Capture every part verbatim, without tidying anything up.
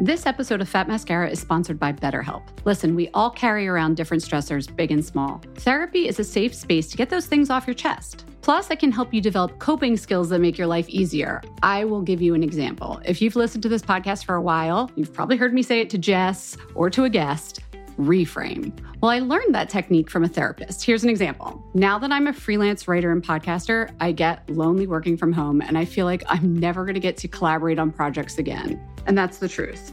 This episode of Fat Mascara is sponsored by BetterHelp. Listen, we all carry around different stressors, big and small. Therapy is a safe space to get those things off your chest. Plus, I can help you develop coping skills that make your life easier. I will give you an example. If you've listened to this podcast for a while, you've probably heard me say it to Jess or to a guest, reframe. Well, I learned that technique from a therapist. Here's an example. Now that I'm a freelance writer and podcaster, I get lonely working from home, and I feel like I'm never going to get to collaborate on projects again. And that's the truth.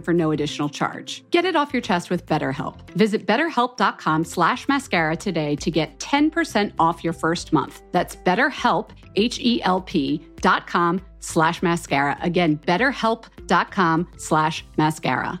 for no additional charge. Get it off your chest with BetterHelp. Visit better help dot com slash mascara today to get ten percent off your first month. That's BetterHelp, H E L P, dot com slash mascara. Again, betterhelp.com slash mascara.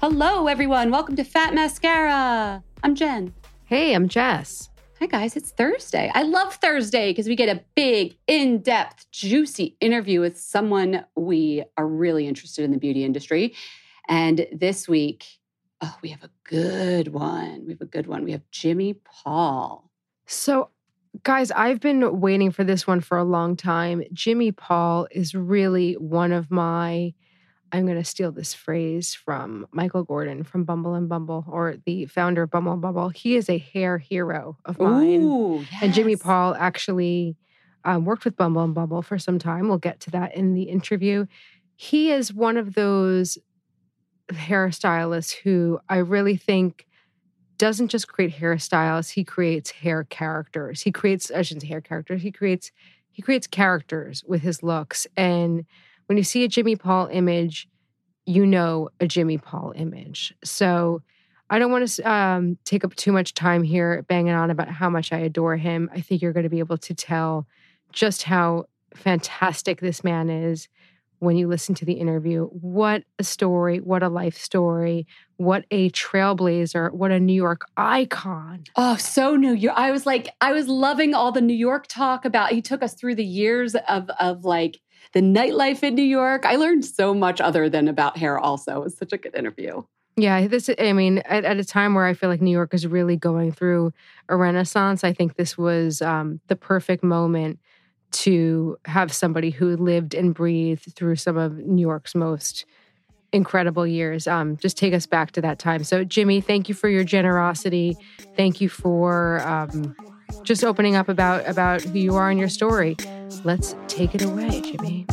Hello, everyone. Welcome to Fat Mascara. I'm Jen. Hey, I'm Jess. Hi, guys. It's Thursday. I love Thursday because we get a big, in-depth, juicy interview with someone we are really interested in the beauty industry. And this week, oh, we have a good one. We have a good one. We have Jimmy Paul. So, guys, I've been waiting for this one for a long time. Jimmy Paul is really one of my... I'm going to steal this phrase from Michael Gordon from Bumble and Bumble, or the founder of Bumble and Bumble. He is a hair hero of mine. Ooh, yes. And Jimmy Paul actually um, worked with Bumble and Bumble for some time. We'll get to that in the interview. He is one of those hairstylists who I really think doesn't just create hairstyles. He creates hair characters. He creates, I shouldn't say hair characters. He creates, he creates characters with his looks. And when you see a Jimmy Paul image, you know a Jimmy Paul image. So I don't want to um, take up too much time here banging on about how much I adore him. I think you're going to be able to tell just how fantastic this man is when you listen to the interview. What a story. What a life story. What a trailblazer. What a New York icon. Oh, so New York. I was like, I was loving all the New York talk about, he took us through the years of, of like the nightlife in New York. I learned so much other than about hair also. It was such a good interview. Yeah, this. I mean, at, at a time where I feel like New York is really going through a renaissance, I think this was um, the perfect moment to have somebody who lived and breathed through some of New York's most incredible years. Um, just take us back to that time. So, Jimmy, thank you for your generosity. Thank you for um, just opening up about, about who you are and your story. Let's take it away, Jimmy.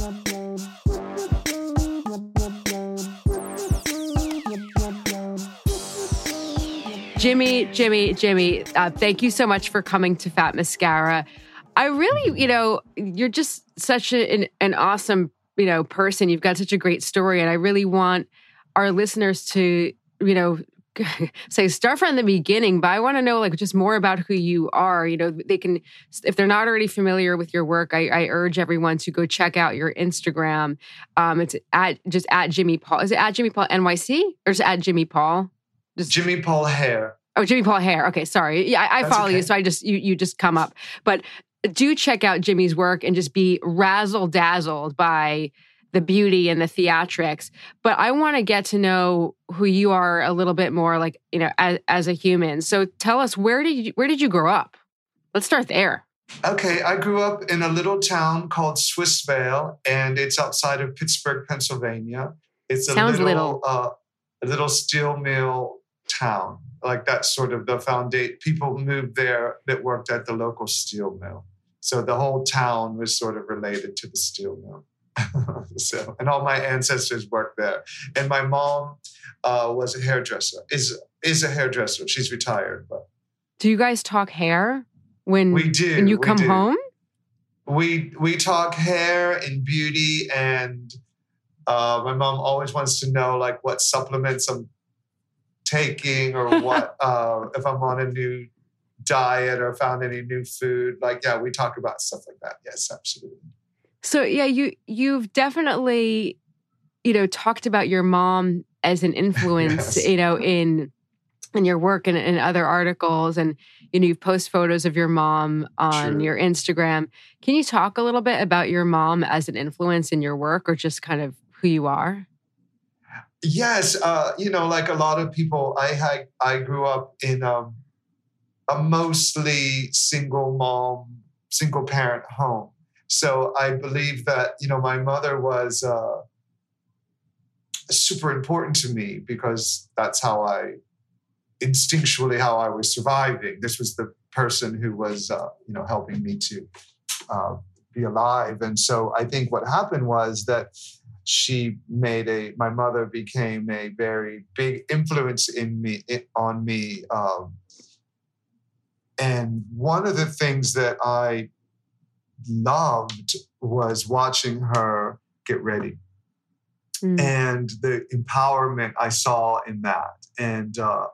Jimmy, Jimmy, Jimmy, uh, thank you so much for coming to Fat Mascara. I really, you know, you're just such a, an, an awesome, you know, person. You've got such a great story. And I really want our listeners to, you know, say, start from the beginning. But I want to know, like, just more about who you are. You know, they can, if they're not already familiar with your work, I, I urge everyone to go check out your Instagram. Um, it's at, just at Jimmy Paul. Is it at Jimmy Paul N Y C? Or is it at Jimmy Paul? Just, Jimmy Paul Hair. Oh, Jimmy Paul Hair. Okay, sorry. Yeah, I, I follow okay. you, so I just you you just come up. But do check out Jimmy's work and just be razzle-dazzled by the beauty and the theatrics. But I want to get to know who you are a little bit more, like, you know, as, as a human. So tell us, where did you, where did you grow up? Let's start there. Okay, I grew up in a little town called Swissvale, and it's outside of Pittsburgh, Pennsylvania. It's a Sounds little, little. Uh, a little steel mill town, like that's sort of the foundation. People moved there that worked at the local steel mill. So the whole town was sort of related to the steel mill. so, and all my ancestors worked there. And my mom uh, was a hairdresser, is is a hairdresser. She's retired. But do you guys talk hair when, we do, when you come we do. home? We We talk hair and beauty, and uh, my mom always wants to know, like, what supplements I'm taking or what, uh, if I'm on a new diet or found any new food. Like, yeah, we talk about stuff like that. Yes, absolutely. So yeah, you, you've definitely, you know, talked about your mom as an influence, yes. you know, in, in your work and in other articles, and, you know, you post photos of your mom on True. your Instagram. Can you talk a little bit about your mom as an influence in your work, or just kind of who you are? Yes, uh, you know, like a lot of people, I had, I grew up in um, a mostly single mom, single parent home. So I believe that, you know, my mother was uh, super important to me because that's how I, instinctually how I was surviving. This was the person who was, uh, you know, helping me to uh, be alive. And so I think what happened was that She made a, my mother became a very big influence in me, on me. Um, and one of the things that I loved was watching her get ready mm. and the empowerment I saw in that. And uh,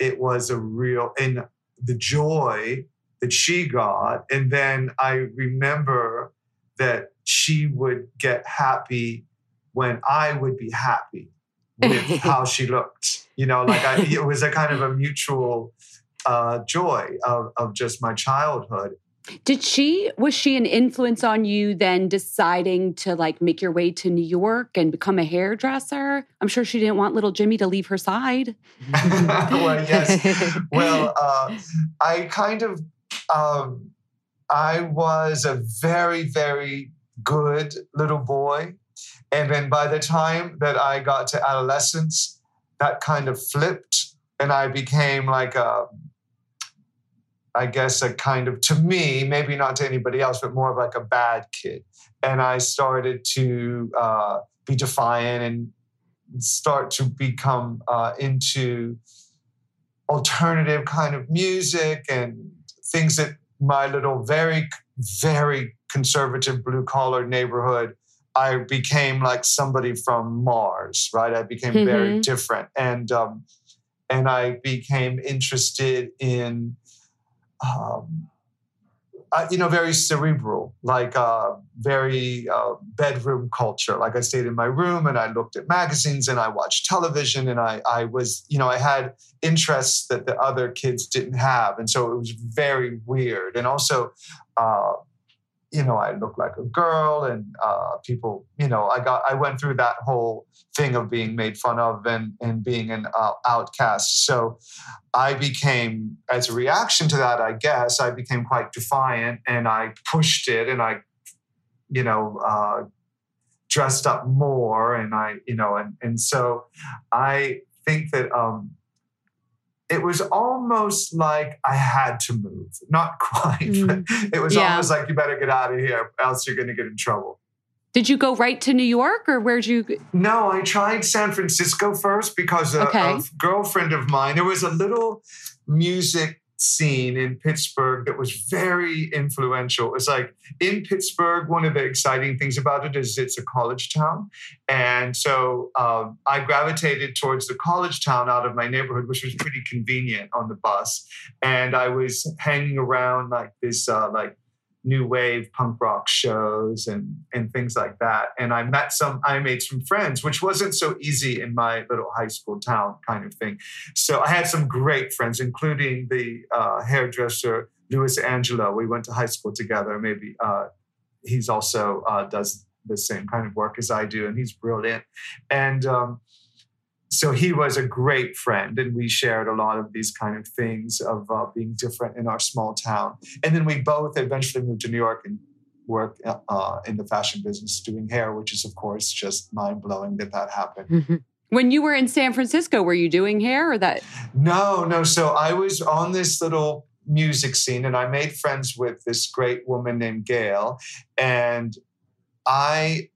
it was a real, and the joy that she got. And then I remember that she would get happy when I would be happy with how she looked, you know, like I, it was a kind of a mutual uh, joy of, of just my childhood. Did she, was she an influence on you then deciding to like make your way to New York and become a hairdresser? I'm sure she didn't want little Jimmy to leave her side. well, yes. Well, uh, I kind of, um, I was a very, very good little boy. And then by the time that I got to adolescence, that kind of flipped, and I became like a, I guess a kind of, to me, maybe not to anybody else, but more of like a bad kid. And I started to uh, be defiant and start to become uh, into alternative kind of music and things that my little very, very conservative blue-collar neighborhood, I became like somebody from Mars, right? I became mm-hmm. very different. And um, and I became interested in um, uh, you know, very cerebral, like uh, very uh, bedroom culture. Like I stayed in my room and I looked at magazines and I watched television and I, I was, you know, I had interests that the other kids didn't have. And so it was very weird. And also, uh, you know, I looked like a girl and uh, people, you know, I got, I went through that whole thing of being made fun of and, and being an uh, outcast. So I became, as a reaction to that, I guess, I became quite defiant and I pushed it and I, you know, uh, dressed up more and I, you know, and, and so I think that, um, it was almost like I had to move. Not quite, mm. but it was yeah. almost like, you better get out of here, else you're going to get in trouble. Did you go right to New York or where'd you? No, I tried San Francisco first because a, okay. a girlfriend of mine, there was a little music scene in Pittsburgh that was very influential. It's like in Pittsburgh, one of the exciting things about it is it's a college town. And so um, I gravitated towards the college town out of my neighborhood, which was pretty convenient on the bus. And I was hanging around like this, uh, like new wave punk rock shows and, and things like that. And I met some, I made some friends, which wasn't so easy in my little high school town kind of thing. So I had some great friends, including the uh, hairdresser, Luis Angelo. We went to high school together. Maybe uh, he's also uh, does the same kind of work as I do. And he's brilliant. And um, so he was a great friend and we shared a lot of these kind of things of uh, being different in our small town. And then we both eventually moved to New York and worked uh, in the fashion business doing hair, which is, of course, just mind-blowing that that happened. Mm-hmm. When you were in San Francisco, were you doing hair or that? No, no. So I was on this little music scene and I made friends with this great woman named Gail. And I...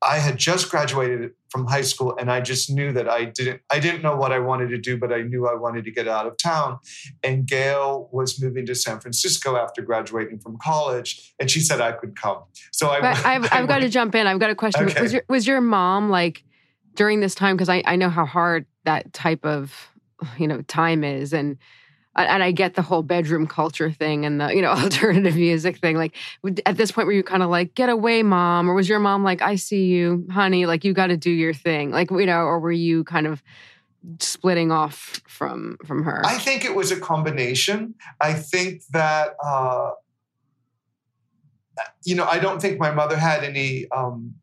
I had just graduated from high school and I just knew that I didn't, I didn't know what I wanted to do, but I knew I wanted to get out of town. And Gail was moving to San Francisco after graduating from college. And she said I could come. So I, went, I've, I've I got went. to jump in. I've got a question. Okay. Was your, was your mom like during this time? Cause I, I know how hard that type of, you know, time is. And And I get the whole bedroom culture thing and the, you know, alternative music thing. Like, at this point, were you kind of like, get away, mom? Or was your mom like, I see you, honey, like, you got to do your thing? Like, you know, or were you kind of splitting off from, from her? I think it was a combination. I think that, uh, you know, I don't think my mother had any um,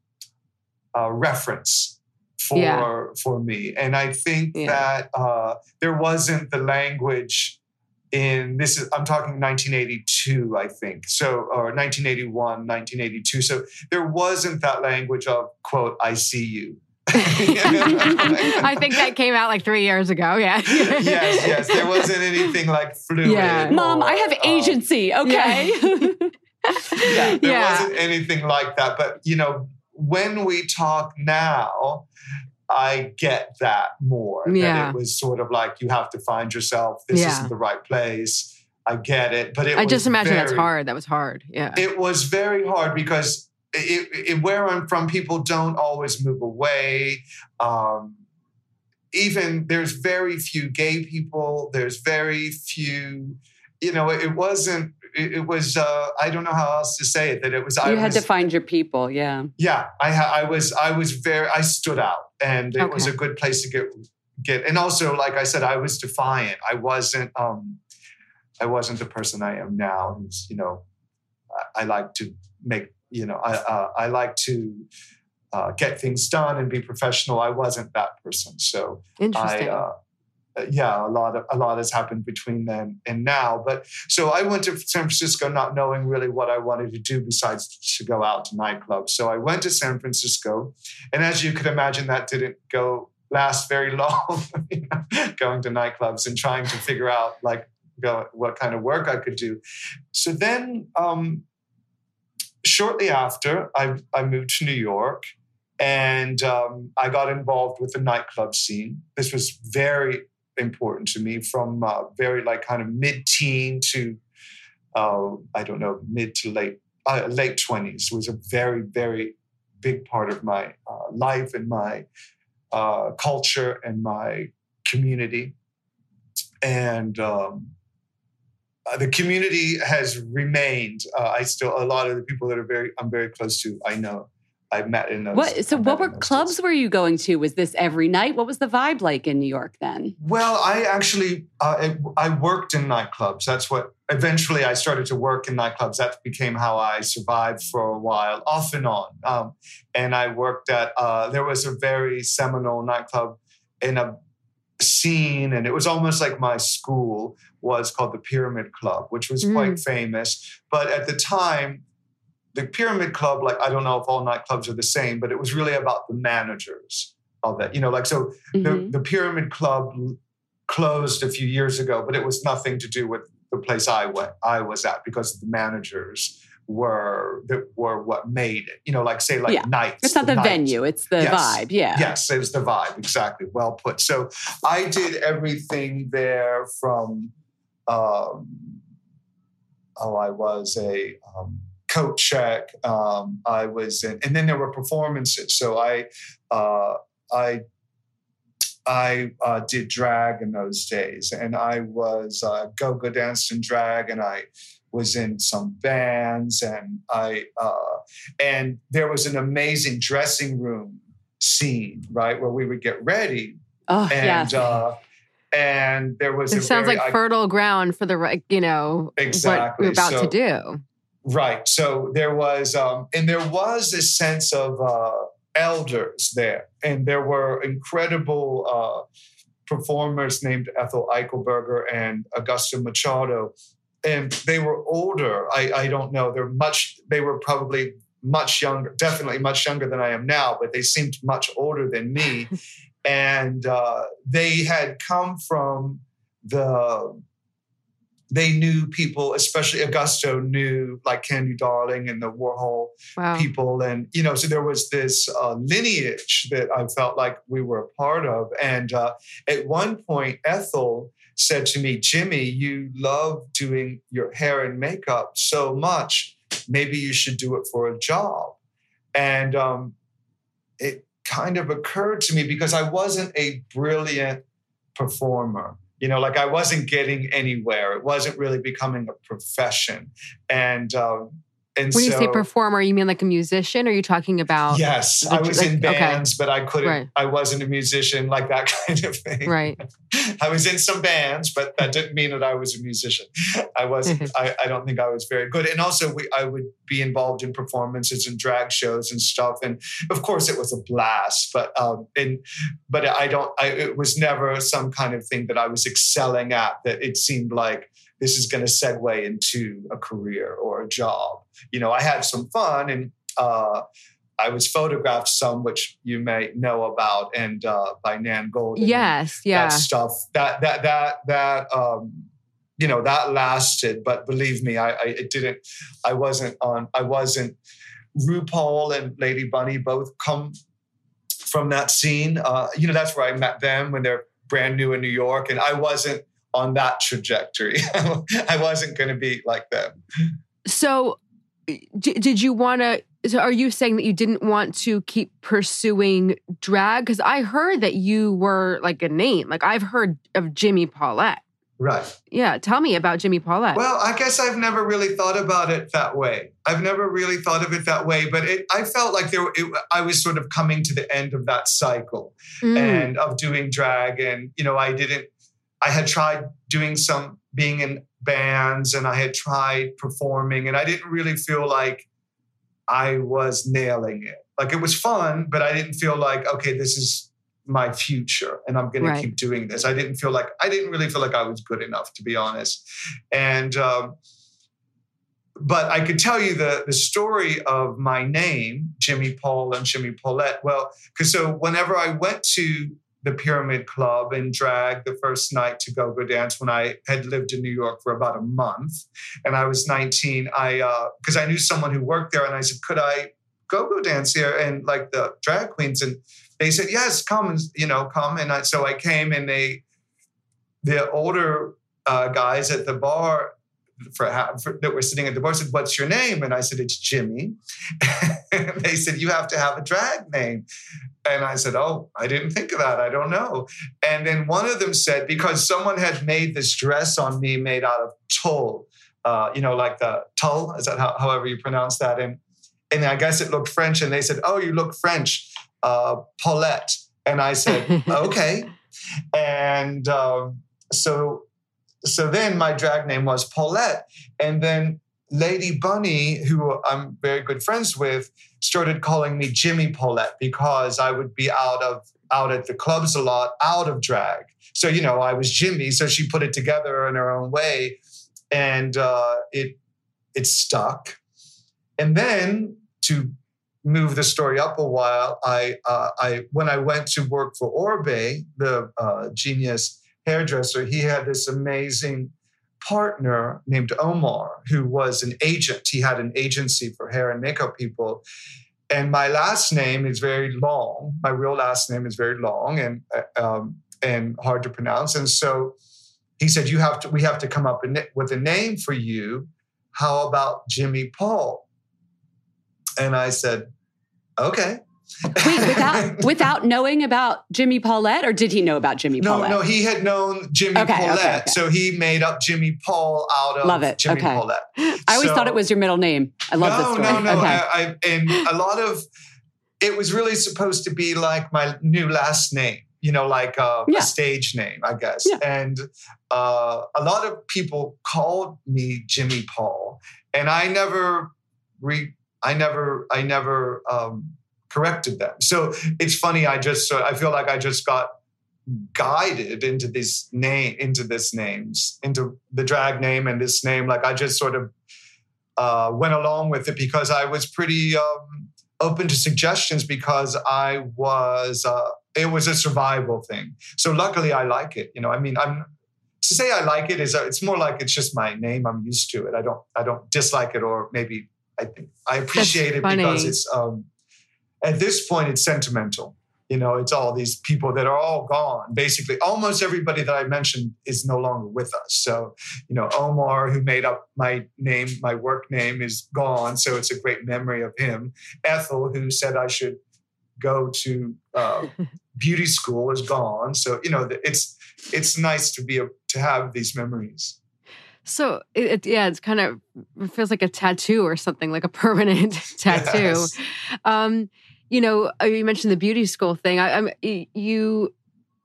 uh, reference for yeah. for me. And I think yeah. that uh, there wasn't the language in this is I'm talking nineteen eighty-two, I think. So or nineteen eighty-one, nineteen eighty-two. So there wasn't that language of, quote, I see you. I think that came out like three years ago. Yeah. yes, yes. There wasn't anything like fluid. Yeah. Or, Mom, I have agency. Um, okay. Yeah. yeah, there yeah. wasn't anything like that. But you know, when we talk now, I get that more. Yeah. That it was sort of like, you have to find yourself. This yeah. isn't the right place. I get it. But it I was just imagine very, that's hard. That was hard. Yeah. It was very hard because it, it, where I'm from, people don't always move away. Um, even there's very few gay people. There's very few, you know, it, it wasn't, It was, uh, I don't know how else to say it, that it was... You I had was, to find your people, yeah. Yeah, I, I was I was very, I stood out and it okay. was a good place to get, get. And also, like I said, I was defiant. I wasn't, um, I wasn't the person I am now. Who's, you know, I, I like to make, you know, I, uh, I like to uh, get things done and be professional. I wasn't that person. So Interesting. I... Uh, Yeah, a lot of a lot has happened between then and now. But so I went to San Francisco not knowing really what I wanted to do besides to go out to nightclubs. So I went to San Francisco. And as you could imagine, that didn't go last very long, you know, going to nightclubs and trying to figure out like go, what kind of work I could do. So then um, shortly after, I, I moved to New York. And um, I got involved with the nightclub scene. This was very important to me from uh, very like kind of mid-teen to uh, I don't know mid to late uh, late twenties was a very very big part of my uh, life and my uh, culture and my community, and um, Uh, the community has remained. Uh, I still, a lot of the people that are very, I'm very close to, I know, I met in those. What, so what were clubs places. Were you going to? Was this every night? What was the vibe like in New York then? Well, I actually, uh, I worked in nightclubs. That's what, eventually I started to work in nightclubs. That became how I survived for a while, off and on. Um, and I worked at, uh, there was a very seminal nightclub in a scene, and it was almost like my school, was called the Pyramid Club, which was mm. quite famous. But at the time, the Pyramid Club, like, I don't know if all nightclubs are the same, but it was really about the managers of that. You know, like, so mm-hmm. the, the Pyramid Club closed a few years ago, but it was nothing to do with the place I went, I was at, because the managers were that were what made it. You know, like, say, like yeah. nights. It's not the, the venue, it's the yes. vibe, yeah. Yes, it was the vibe, exactly, well put. So I did everything there from, um, oh, I was a um, coat check. Um, I was, in, and then there were performances. So I, uh, I, I uh, did drag in those days, and I was uh, go-go danced in drag, and I was in some bands, and I, uh, and there was an amazing dressing room scene, right, where we would get ready, oh, and. Yeah. Uh, And there was. It a sounds very, like fertile I, ground for the you know exactly. what we're about so, to do. Right. So there was, um, and there was a sense of uh, elders there, and there were incredible uh, performers named Ethel Eichelberger and Augusto Machado, and they were older. I, I don't know. They're much. They were probably much younger, definitely much younger than I am now, but they seemed much older than me. And uh, they had come from the, they knew people, especially Augusto knew like Candy Darling and the Warhol wow. people. And, you know, so there was this uh, lineage that I felt like we were a part of. And uh, at one point, Ethel said to me, Jimmy, you love doing your hair and makeup so much. Maybe you should do it for a job. And um, it, kind of occurred to me because I wasn't a brilliant performer. You know, like I wasn't getting anywhere. It wasn't really becoming a profession. And um, and when so, you say performer, you mean like a musician? Or are you talking about? Yes, I was like, in bands, okay. but I couldn't. Right. I wasn't a musician, like that kind of thing. Right. I was in some bands, but that didn't mean that I was a musician. I wasn't. I, I don't think I was very good. And also, we, I would be involved in performances and drag shows and stuff. And of course, it was a blast. But um, and but I don't. I, it was never some kind of thing that I was excelling at. That it seemed like. This is going to segue into a career or a job. You know, I had some fun and uh, I was photographed some, which you may know about, and uh, by Nan Goldin. Yes, yeah. That stuff, that, that, that, that, um, you know, that lasted. But believe me, I, I it didn't, I wasn't on, I wasn't, RuPaul and Lady Bunny both come from that scene. Uh, you know, that's where I met them when they're brand new in New York. And I wasn't, on that trajectory. I wasn't going to be like them. So d- did you want to, so are you saying that you didn't want to keep pursuing drag? Because I heard that you were like a name. Like I've heard of Jimmy Paulette. Right. Yeah. Tell me about Jimmy Paulette. Well, I guess I've never really thought about it that way. I've never really thought of it that way, but it, I felt like there, it, I was sort of coming to the end of that cycle mm. and of doing drag. And, you know, I didn't, I had tried doing some, being in bands, and I had tried performing, and I didn't really feel like I was nailing it. Like it was fun, but I didn't feel like, okay, this is my future and I'm going right. to keep doing this. I didn't feel like, I didn't really feel like I was good enough, to be honest. And, um, but I could tell you the, the story of my name, Jimmy Paul and Jimmy Paulette. Well, because so whenever I went to the Pyramid Club and drag the first night to go-go dance when I had lived in New York for about a month. And I was nineteen. I, uh, because I knew someone who worked there, and I said, could I go-go dance here? And like the drag queens, and they said, yes, come, and, you know, come. And I, so I came, and they, the older uh, guys at the bar for, for that were sitting at the bar said, "What's your name?" And I said, "It's Jimmy." And they said, "You have to have a drag name." And I said, "Oh, I didn't think of that. I don't know." And then one of them said, because someone had made this dress on me made out of tulle, uh, you know, like the tulle, is that how, however you pronounce that? And and I guess it looked French. And they said, "Oh, you look French, uh, Paulette." And I said, "Okay." And um, so, so then my drag name was Paulette. And then Lady Bunny, who I'm very good friends with, started calling me Jimmy Paulette because I would be out of out at the clubs a lot, out of drag. So, you know, I was Jimmy. So she put it together in her own way, and uh, it it stuck. And then to move the story up a while, I, uh, I when I went to work for Orbe, the uh, genius hairdresser, he had this amazing partner named Omar, who was an agent. He had an agency for hair and makeup people. And my last name is very long. My real last name is very long and um, and hard to pronounce. And so he said, "You have to. We have to come up with a name for you. How about Jimmy Paul?" And I said, "Okay." Wait, without without knowing about Jimmy Paulette, or did he know about Jimmy no, Paulette? No, no, he had known Jimmy okay, Paulette, okay, okay. So he made up Jimmy Paul out of love it. Jimmy okay. Paulette. I always so, thought it was your middle name. I love no, this story. No, no, no. Okay. I, I, and a lot of it was really supposed to be like my new last name, you know, like a, yeah. a stage name, I guess. Yeah. And uh, a lot of people called me Jimmy Paul, and I never, re, I never, I never. Um, corrected them. So it's funny. I just, uh, I feel like I just got guided into this name, into this names, into the drag name and this name. Like I just sort of uh, went along with it because I was pretty um, open to suggestions because I was, uh, it was a survival thing. So luckily I like it. You know, I mean, I'm to say I like it is, uh, it's more like it's just my name. I'm used to it. I don't, I don't dislike it, or maybe I think I appreciate it because it's, um, at this point, it's sentimental. You know, it's all these people that are all gone. Basically, almost everybody that I mentioned is no longer with us. So, you know, Omar, who made up my name, my work name, is gone. So it's a great memory of him. Ethel, who said I should go to uh, beauty school, is gone. So, you know, it's it's nice to be a, to have these memories. So, it, it, yeah, it's kind of it feels like a tattoo or something, like a permanent tattoo. Yes. Um, you know, you mentioned the beauty school thing. I, I'm you,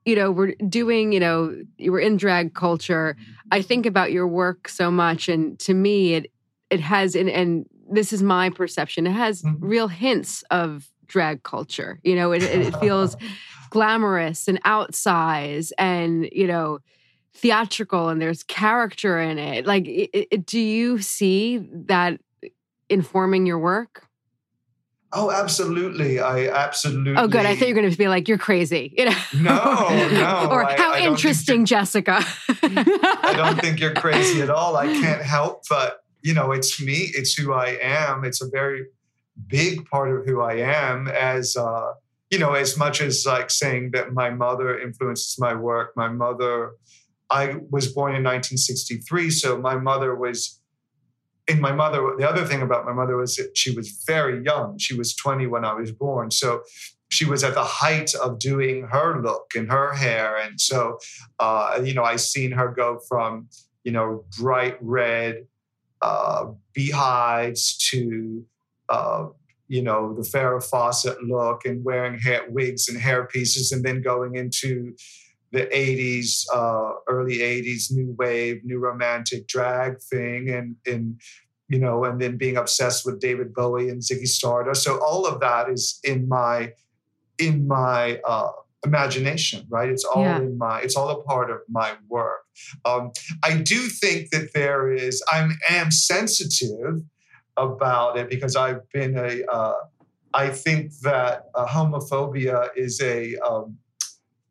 you know, were doing, you know, you were in drag culture. I think about your work so much, and to me, it it has, and, and this is my perception, it has mm-hmm. real hints of drag culture. You know, it, it feels glamorous and outsized, and you know, theatrical, and there's character in it. Like, it, it, do you see that informing your work? Oh, absolutely. I absolutely. Oh, good. I thought you were going to be like, "You're crazy." You know? No, no. Or I, how I interesting, Jessica. I don't think you're crazy at all. I can't help but, you know, it's me. It's who I am. It's a very big part of who I am as, uh, you know, as much as like saying that my mother influences my work. My mother, I was born in nineteen sixty-three. So my mother was... And my mother, the other thing about my mother was that she was very young. She was twenty when I was born. So she was at the height of doing her look and her hair. And so, uh, you know, I seen her go from, you know, bright red uh, beehives to, uh, you know, the Farrah Fawcett look and wearing hair, wigs and hair pieces, and then going into the eighties, uh, early eighties, new wave, new romantic drag thing, and, and you know, and then being obsessed with David Bowie and Ziggy Stardust. So all of that is in my in my uh, imagination, right? It's all yeah. in my. It's all a part of my work. Um, I do think that there is. I'm am sensitive about it because I've been a. Uh, I think that uh, homophobia is a. Um,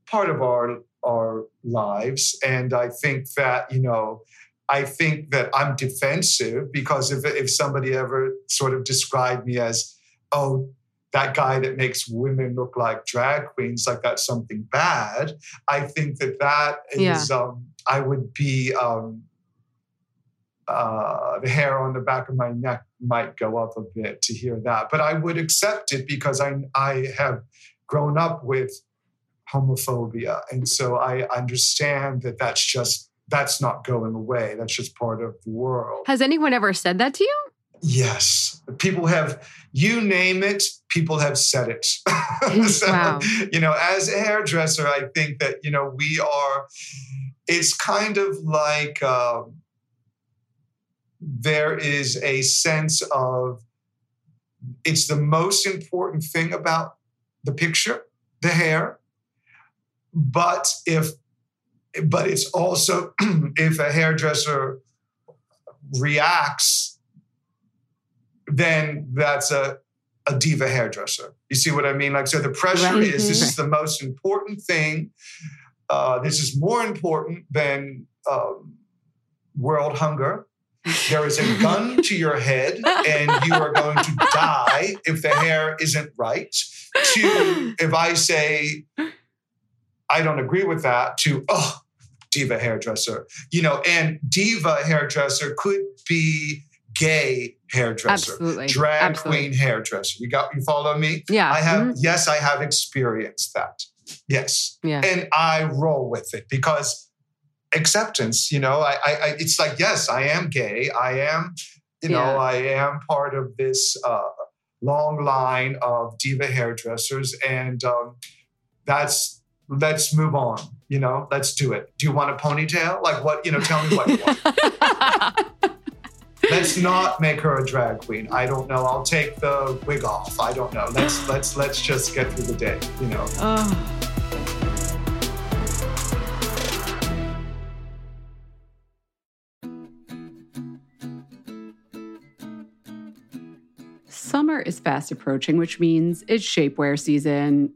part of our our lives. And I think that, you know, I think that I'm defensive because if if somebody ever sort of described me as, "Oh, that guy that makes women look like drag queens," like that's something bad. I think that that is, yeah. um, I would be um, uh, the hair on the back of my neck might go up a bit to hear that. But I would accept it because I, I have grown up with homophobia. And so I understand that that's just, that's not going away. That's just part of the world. Has anyone ever said that to you? Yes. People have, you name it, people have said it. So, wow. You know, as a hairdresser, I think that, you know, we are, it's kind of like um, there is a sense of, it's the most important thing about the picture, the hair. But if, but it's also, if a hairdresser reacts, then that's a, a diva hairdresser. You see what I mean? Like, so the pressure right. is, this is the most important thing. Uh, this is more important than um, world hunger. There is a gun to your head and you are going to die if the hair isn't right. To, if I say, I don't agree with that, to, oh, diva hairdresser. You know, and diva hairdresser could be gay hairdresser, Absolutely. drag Absolutely. queen hairdresser. You got, you follow me? Yeah. I have, mm-hmm. yes, I have experienced that. Yes. Yeah. And I roll with it because acceptance, you know, I, I, I it's like, yes, I am gay. I am, you yeah. know, I am part of this uh, long line of diva hairdressers. And um, that's, let's move on, you know, let's do it. Do you want a ponytail? Like what, you know, tell me what you want. Let's not make her a drag queen. I don't know. I'll take the wig off. I don't know. Let's let's let's just get through the day, you know. Oh. Summer is fast approaching, which means it's shapewear season.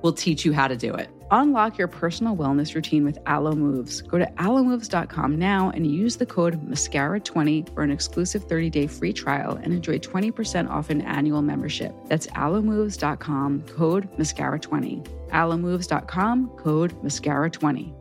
will teach you how to do it. Unlock your personal wellness routine with Aloe Moves. Go to aloe moves dot com now and use the code mascara twenty for an exclusive thirty day free trial and enjoy twenty percent off an annual membership. That's aloe moves dot com, code mascara twenty. aloe moves dot com, code mascara twenty.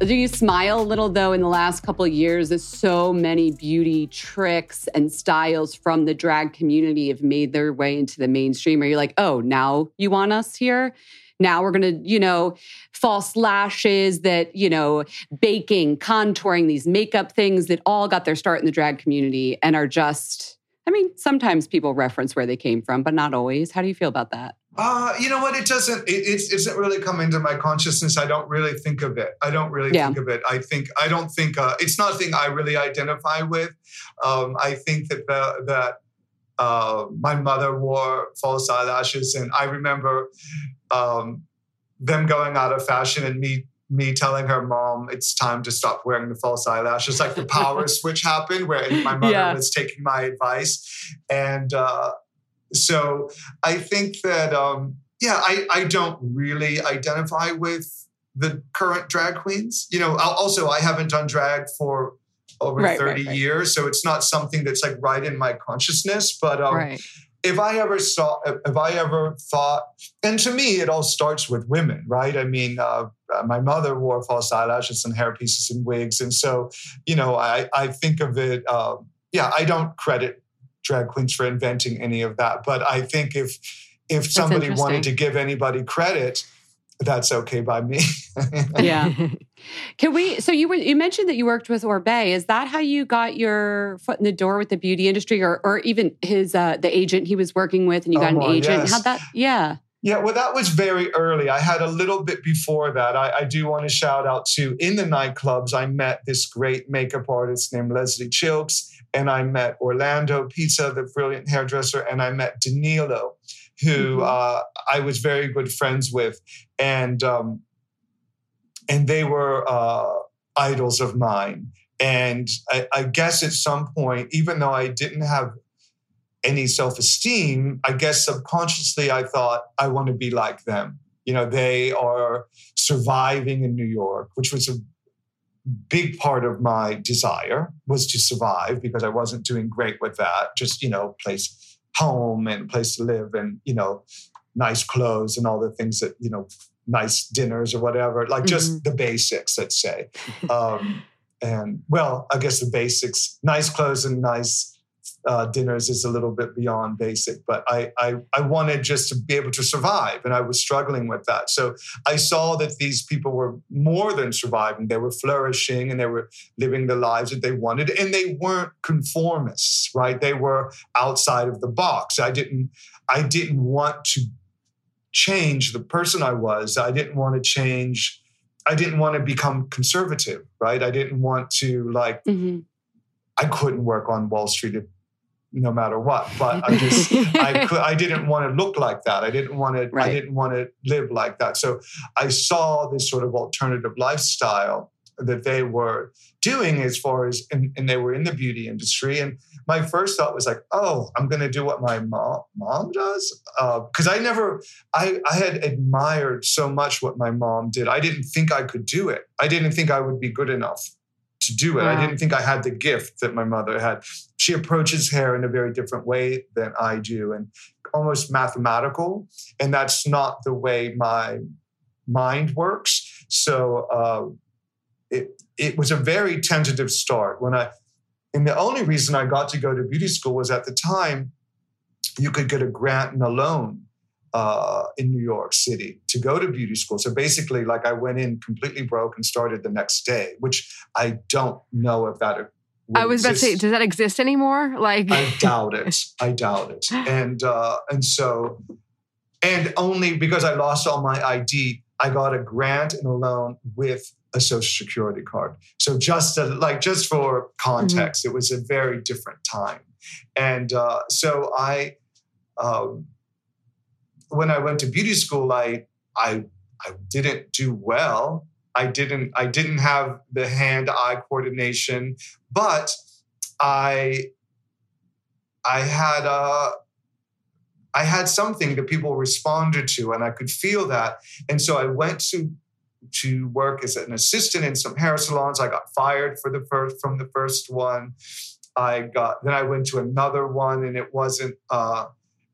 Do you smile a little, though, in the last couple of years? There's so many beauty tricks and styles from the drag community have made their way into the mainstream. Are you like, oh, now you want us here? Now we're going to, you know, false lashes that, you know, baking, contouring, these makeup things that all got their start in the drag community and are just, I mean, sometimes people reference where they came from, but not always. How do you feel about that? Uh, you know what? It doesn't. It, it's, it's not really come into my consciousness. I don't really think of it. I don't really yeah. think of it. I think I don't think uh, it's nothing I really identify with. Um, I think that the, that uh, my mother wore false eyelashes, and I remember um, them going out of fashion, and me me telling her, "Mom, it's time to stop wearing the false eyelashes." Like the power switch happened, where my mother yeah. was taking my advice, and. Uh, So I think that, um, yeah, I, I don't really identify with the current drag queens. You know, I'll, also, I haven't done drag for over right, thirty right, right. years. So it's not something that's like right in my consciousness. But um, right. if I ever saw, if I ever thought, and to me, it all starts with women, right? I mean, uh, my mother wore false eyelashes and hair pieces and wigs. And so, you know, I, I think of it, uh, yeah, I don't credit drag queens for inventing any of that. But I think if if that's somebody wanted to give anybody credit, that's okay by me. yeah. Can we, so you were, you mentioned that you worked with Orbe. Is that how you got your foot in the door with the beauty industry or or even his, uh, the agent he was working with and you got Omar, an agent? Yes. How'd that, yeah. Yeah, well, that was very early. I had a little bit before that. I, I do want to shout out to, in the nightclubs, I met this great makeup artist named Leslie Chilkes, and I met Orlando Pizza, the brilliant hairdresser, and I met Danilo, who mm-hmm. uh, I was very good friends with. And um, and they were uh, idols of mine. And I, I guess at some point, even though I didn't have any self-esteem, I guess subconsciously I thought, I want to be like them. You know, they are surviving in New York, which was a big part of my desire, was to survive because I wasn't doing great with that. Just, you know, place, home and place to live and, you know, nice clothes and all the things that, you know, nice dinners or whatever, like just mm-hmm. the basics, let's say. Um, and well, I guess the basics, nice clothes and nice Uh, dinners is a little bit beyond basic, but I, I I wanted just to be able to survive, and I was struggling with that. So I saw that these people were more than surviving; they were flourishing, and they were living the lives that they wanted, and they weren't conformists, right? They were outside of the box. I didn't I didn't want to change the person I was. I didn't want to change. I didn't want to become conservative, right? I didn't want to like, mm-hmm. I couldn't work on Wall Street if, no matter what, but I just, I could, I didn't want to look like that. I didn't want to, right. I didn't want to live like that. So I saw this sort of alternative lifestyle that they were doing as far as, and, and they were in the beauty industry. And my first thought was like, oh, I'm going to do what my mom, mom does. Uh, Cause I never, I, I had admired so much what my mom did. I didn't think I could do it. I didn't think I would be good enough to do it. Wow. I didn't think I had the gift that my mother had. She approaches hair in a very different way than I do and almost mathematical. And that's not the way my mind works. So uh, it it was a very tentative start. When I, and the only reason I got to go to beauty school was at the time, you could get a grant and a loan uh, in New York City to go to beauty school. So basically, like I went in completely broke and started the next day, which I don't know if that I was exist. About to say, does that exist anymore? Like, I doubt it. I doubt it. And uh, and so, and only because I lost all my I D, I got a grant and a loan with a social security card. So just to, like just for context, mm-hmm. it was a very different time. And uh, so I, um, when I went to beauty school, I I I didn't do well. I didn't, I didn't have the hand-eye coordination, but I, I had a, I had something that people responded to and I could feel that. And so I went to, to work as an assistant in some hair salons. I got fired for the first, from the first one. I got, then I went to another one and it wasn't, uh,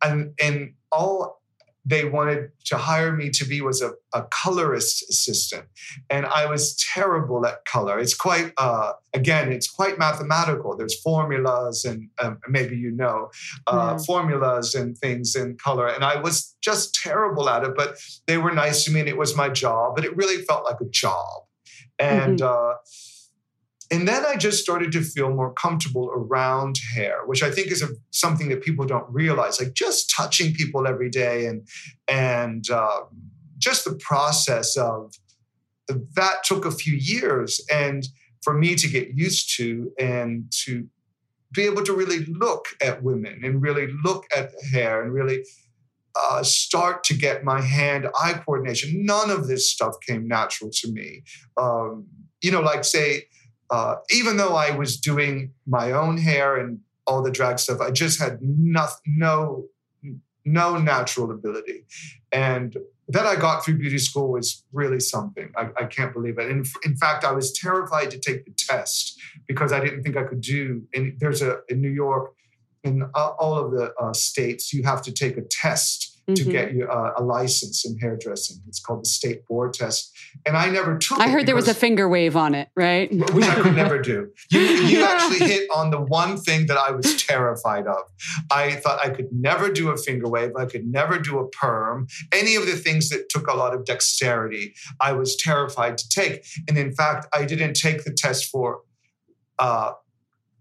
and, and all they wanted to hire me to be was a, a colorist assistant. And I was terrible at color. It's quite, uh, again, it's quite mathematical. There's formulas and um, maybe, you know, uh, yeah. formulas and things in color. And I was just terrible at it, but they were nice to me and it was my job, but it really felt like a job. And, mm-hmm. uh, and then I just started to feel more comfortable around hair, which I think is a, something that people don't realize, like just touching people every day and and uh, just the process of that took a few years and for me to get used to and to be able to really look at women and really look at hair and really uh, start to get my hand-eye coordination. None of this stuff came natural to me. Um, you know, like say... Uh, even though I was doing my own hair and all the drag stuff, I just had no, no, no natural ability. And that I got through beauty school was really something. I, I can't believe it. In, in fact, I was terrified to take the test because I didn't think I could do. And there's a, in New York, in uh, all of the uh, states, you have to take a test to mm-hmm. get you uh, a license in hairdressing. It's called the state board test. And I never took I it. I heard there was a finger wave on it, right? Which I could never do. You, you yeah. actually hit on the one thing that I was terrified of. I thought I could never do a finger wave. I could never do a perm. Any of the things that took a lot of dexterity, I was terrified to take. And in fact, I didn't take the test for... Uh,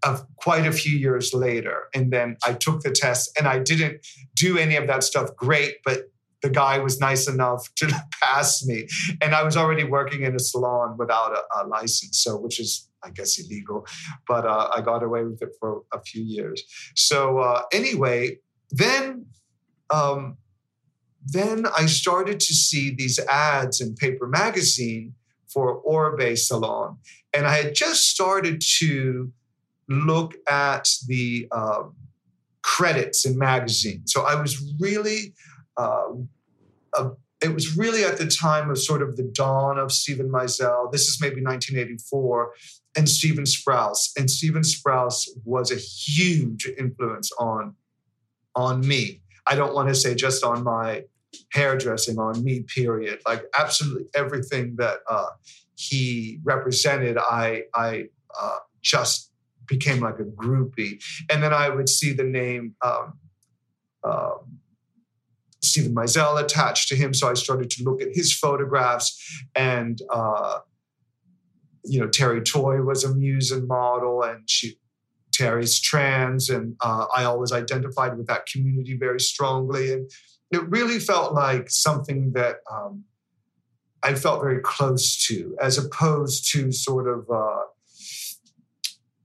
Of quite a few years later. And then I took the test and I didn't do any of that stuff great, but the guy was nice enough to pass me. And I was already working in a salon without a, a license, so which is, I guess, illegal. But uh, I got away with it for a few years. So uh, anyway, then, um, then I started to see these ads in Paper Magazine for Orbe Salon. And I had just started to look at the uh, credits in magazines. So I was really, uh, uh, it was really at the time of sort of the dawn of Steven Meisel. This is maybe nineteen eighty-four, and Stephen Sprouse. And Stephen Sprouse was a huge influence on, on me. I don't want to say just on my hairdressing, on me, period. Like absolutely everything that uh, he represented, I, I uh, just... became like a groupie. And then I would see the name um, um, Steven Meisel attached to him. So I started to look at his photographs and, uh, you know, Terry Toy was a muse and model and she, Terry's trans. And uh, I always identified with that community very strongly. And it really felt like something that um, I felt very close to, as opposed to sort of, uh,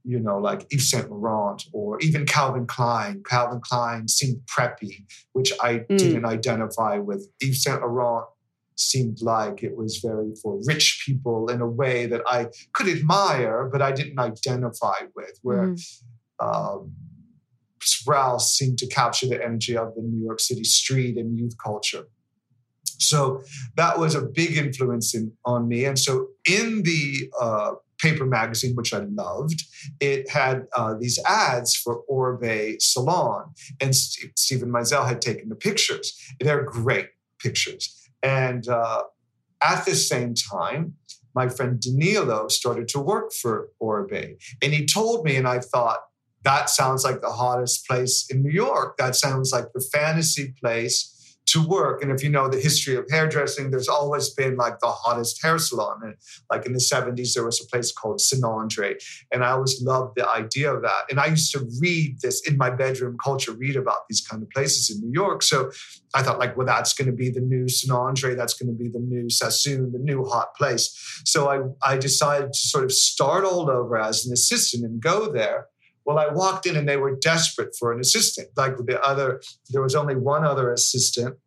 you know, like Yves Saint Laurent or even Calvin Klein. Calvin Klein seemed preppy, which I mm. didn't identify with. Yves Saint Laurent seemed like it was very for rich people in a way that I could admire, but I didn't identify with, where mm. um, Sprouse seemed to capture the energy of the New York City street and youth culture. So that was a big influence in, on me. And so in the uh, paper magazine, which I loved, it had uh, these ads for Orbe Salon. And St- Steven Meisel had taken the pictures. They're great pictures. And uh, at the same time, my friend Danilo started to work for Orbe. And he told me, and I thought, that sounds like the hottest place in New York. That sounds like the fantasy place to work. And if you know the history of hairdressing, there's always been like the hottest hair salon. And like in the seventies, there was a place called Sinandre. And I always loved the idea of that. And I used to read this in my bedroom culture, read about these kind of places in New York. So I thought like, well, that's going to be the new Sinandre. That's going to be the new Sassoon, the new hot place. So I, I decided to sort of start all over as an assistant and go there. Well, I walked in and they were desperate for an assistant. Like the other, there was only one other assistant,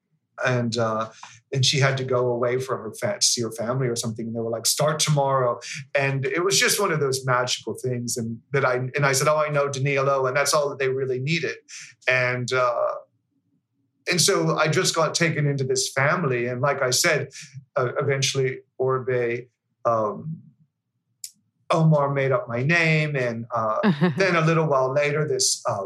and uh, and she had to go away from her fat, see her family or something. And they were like, "Start tomorrow." And it was just one of those magical things. And that I and I said, "Oh, I know Danilo," and that's all that they really needed. And uh, and so I just got taken into this family. And like I said, uh, eventually Orbe. Um, Omar made up my name. And uh, then a little while later, this uh,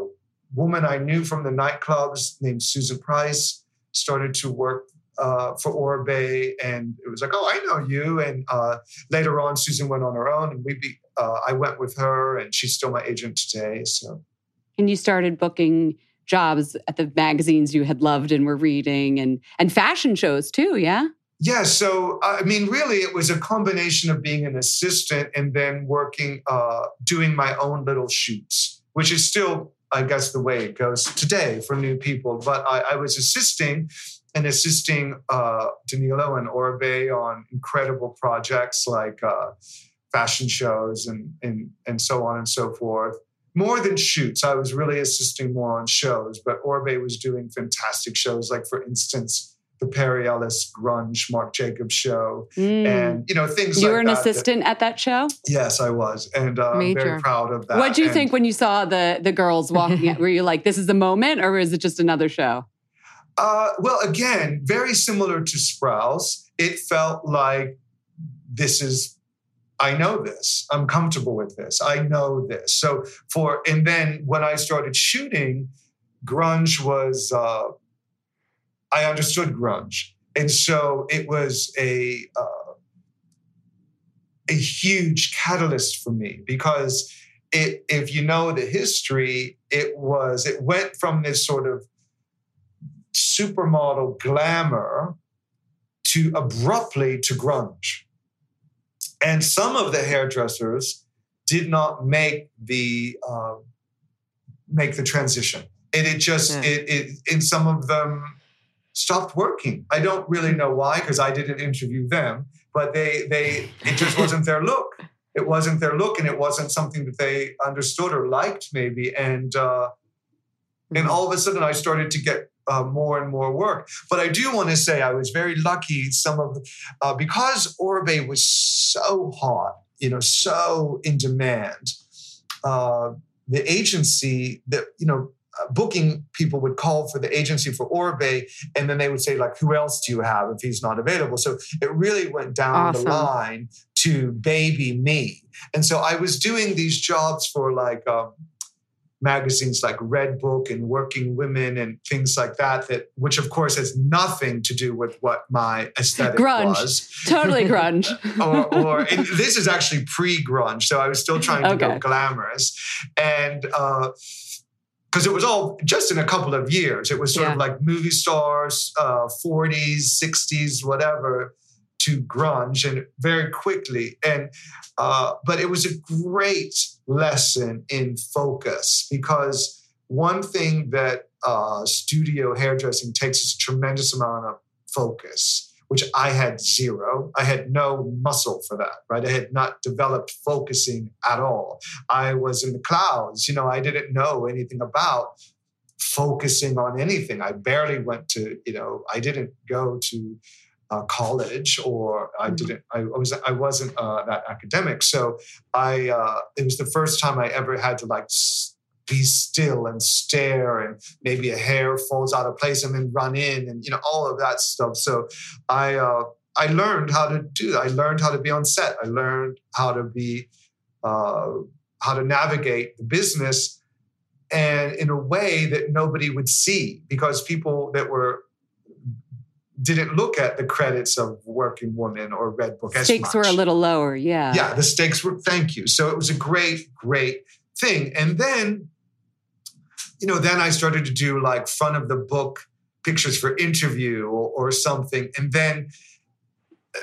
woman I knew from the nightclubs named Susan Price started to work uh, for Orbe. And it was like, oh, I know you. And uh, later on, Susan went on her own. And we be, uh, I went with her, and she's still my agent today. So, and you started booking jobs at the magazines you had loved and were reading, and and fashion shows too, yeah? Yeah, so, I mean, really, it was a combination of being an assistant and then working, uh, doing my own little shoots, which is still, I guess, the way it goes today for new people. But I, I was assisting and assisting uh, Danilo and Orbe on incredible projects like uh, fashion shows and, and, and so on and so forth. More than shoots, I was really assisting more on shows, but Orbe was doing fantastic shows, like, for instance, the Perry Ellis grunge Marc Jacobs show, mm. and, you know, things you like that. You were an assistant that, at that show? Yes, I was. And uh, I'm very proud of that. What did you and, think when you saw the the girls walking out? Were you like, this is the moment, or is it just another show? Uh, well, again, very similar to Sprouse. It felt like this is, I know this. I'm comfortable with this. I know this. So for, and then when I started shooting, grunge was... Uh, I understood grunge. And so it was a uh, a huge catalyst for me, because it, if you know the history, it was, it went from this sort of supermodel glamour to abruptly to grunge. And some of the hairdressers did not make the uh, make the transition. And it just, yeah. it, it in some of them, stopped working. I don't really know why, because I didn't interview them, but they, they, it just wasn't their look. It wasn't their look, and it wasn't something that they understood or liked, maybe. And uh, and all of a sudden, I started to get uh, more and more work. But I do want to say I was very lucky. Some of uh, because Orbe was so hot, you know, so in demand. Uh, the agency that you know. Booking people would call for the agency for Orbe, and then they would say, like, who else do you have if he's not available? So it really went down awesome. The line to baby me. And so I was doing these jobs for, like, um, magazines like Red Book and Working Women and things like that, that which, of course, has nothing to do with what my aesthetic grunge. Was. Totally grunge. or, or and this is actually pre-grunge, so I was still trying to okay. go glamorous. And... uh Because it was all just in a couple of years. It was sort yeah. of like movie stars, uh, forties, sixties, whatever, to grunge, and very quickly. And uh, but it was a great lesson in focus, because one thing that uh, studio hairdressing takes is a tremendous amount of focus, which I had zero. I had no muscle for that, right? I had not developed focusing at all. I was in the clouds. You know, I didn't know anything about focusing on anything. I barely went to, you know, I didn't go to uh, college or I didn't, I, I was, I wasn't uh, that academic. So I, uh, it was the first time I ever had to like be still and stare, and maybe a hair falls out of place and then run in, and you know, all of that stuff. So I, uh, I learned how to do that. I learned how to be on set. I learned how to be, uh, how to navigate the business, and in a way that nobody would see, because people that were, didn't look at the credits of Working Woman or Red Book as much. Stakes were a little lower. Yeah. Yeah. The stakes were, thank you. So it was a great, great thing. And then, you know, then I started to do like front of the book pictures for interview or, or something. And then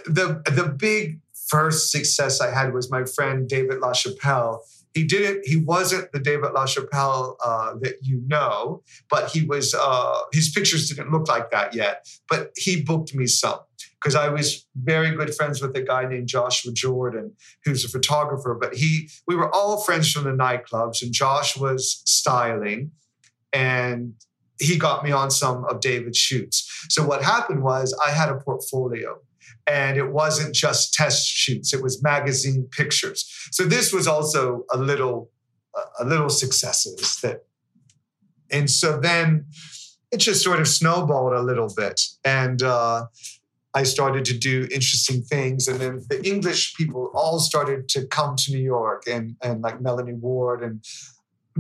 the, the big first success I had was my friend, David LaChapelle. He didn't, he wasn't the David LaChapelle uh, that you know, but he was, uh, his pictures didn't look like that yet, but he booked me some, because I was very good friends with a guy named Joshua Jordan, who's a photographer, but he, we were all friends from the nightclubs, and Josh was styling, and he got me on some of David's shoots. So what happened was I had a portfolio. And it wasn't just test shoots. It was magazine pictures. So this was also a little, a little successes that, and so then it just sort of snowballed a little bit. And uh, I started to do interesting things. And then the English people all started to come to New York, and, and like Melanie Ward and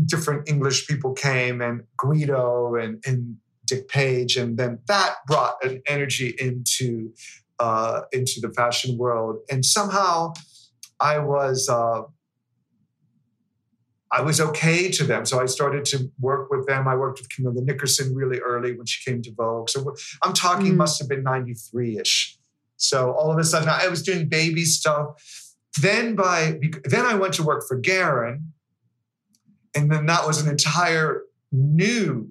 different English people came, and Guido and, and Dick Page. And then that brought an energy into Uh, into the fashion world. And somehow I was uh, I was okay to them. So I started to work with them. I worked with Camilla Nickerson really early when she came to Vogue. So I'm talking mm. must have been ninety-three-ish. So all of a sudden I was doing baby stuff. Then by then I went to work for Garren. And then that was an entire new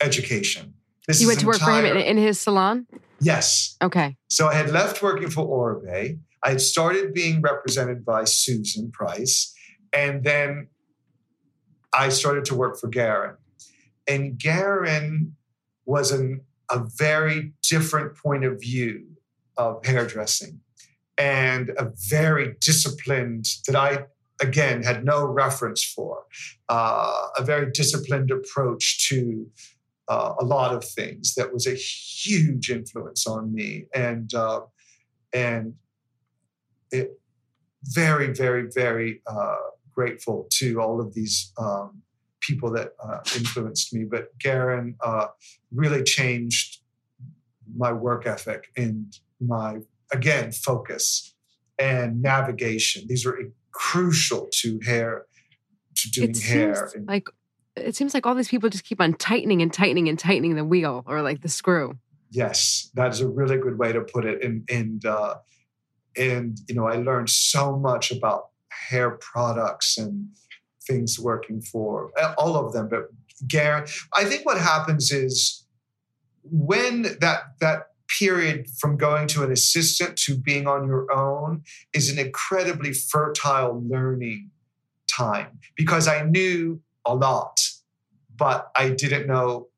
education. This you went to entire, work for him in his salon? Yes. Okay. So I had left working for Orbe. I had started being represented by Susan Price. And then I started to work for Garren. And Garren was an, a very different point of view of hairdressing, and a very disciplined that I, again, had no reference for, uh, a very disciplined approach to Uh, a lot of things that was a huge influence on me, and uh, and it very, very, very uh, grateful to all of these um, people that uh, influenced me. But Garren uh, really changed my work ethic and my, again, focus and navigation. These were crucial to hair, to doing it hair. And, like. It seems like all these people just keep on tightening and tightening and tightening the wheel, or like the screw. Yes, that is a really good way to put it. And, and, uh, and you know, I learned so much about hair products and things working for all of them. But Garren, I think what happens is when that, that period from going to an assistant to being on your own is an incredibly fertile learning time, because I knew a lot, but I didn't know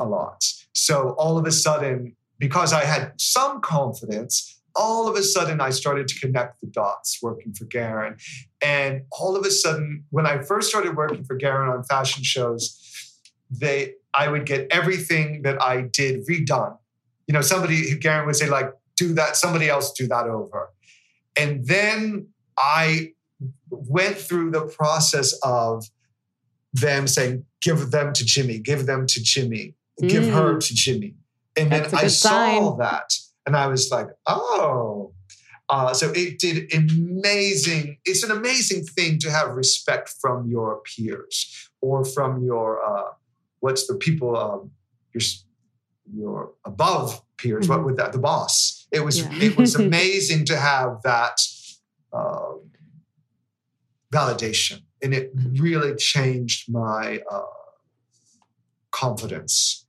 a lot. So all of a sudden, because I had some confidence, all of a sudden I started to connect the dots working for Garren. And all of a sudden, when I first started working for Garren on fashion shows, they, I would get everything that I did redone. You know, somebody, Garren would say like, do that, somebody else do that over. And then I went through the process of them saying, give them to Jimmy, give them to Jimmy, mm. give her to Jimmy. And That's then I saw sign. that and I was like, oh. Uh, so it did amazing. It's an amazing thing to have respect from your peers, or from your, uh, what's the people, um, your, your above peers, mm-hmm. what would that, the boss. It was, yeah. It was amazing to have that, um, validation. And it really changed my uh, confidence.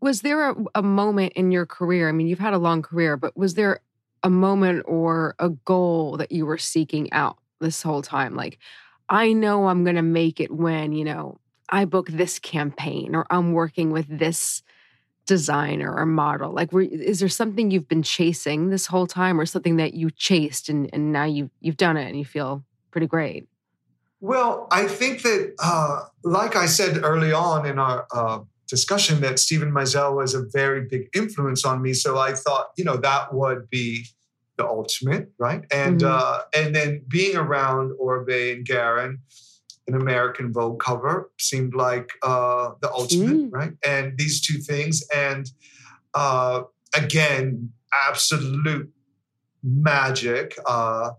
Was there a, a moment in your career? I mean, you've had a long career, but was there a moment or a goal that you were seeking out this whole time? Like, I know I'm going to make it when, you know, I book this campaign or I'm working with this designer or model. Like, were, is there something you've been chasing this whole time or something that you chased and, and now you've, you've done it and you feel pretty great? Well, I think that, uh, like I said early on in our uh, discussion, that Steven Meisel was a very big influence on me. So I thought, you know, that would be the ultimate, right? And mm-hmm. uh, and then being around Orbe and Garren, an American Vogue cover, seemed like uh, the ultimate, mm. right? And these two things. And uh, again, absolute magic. Uh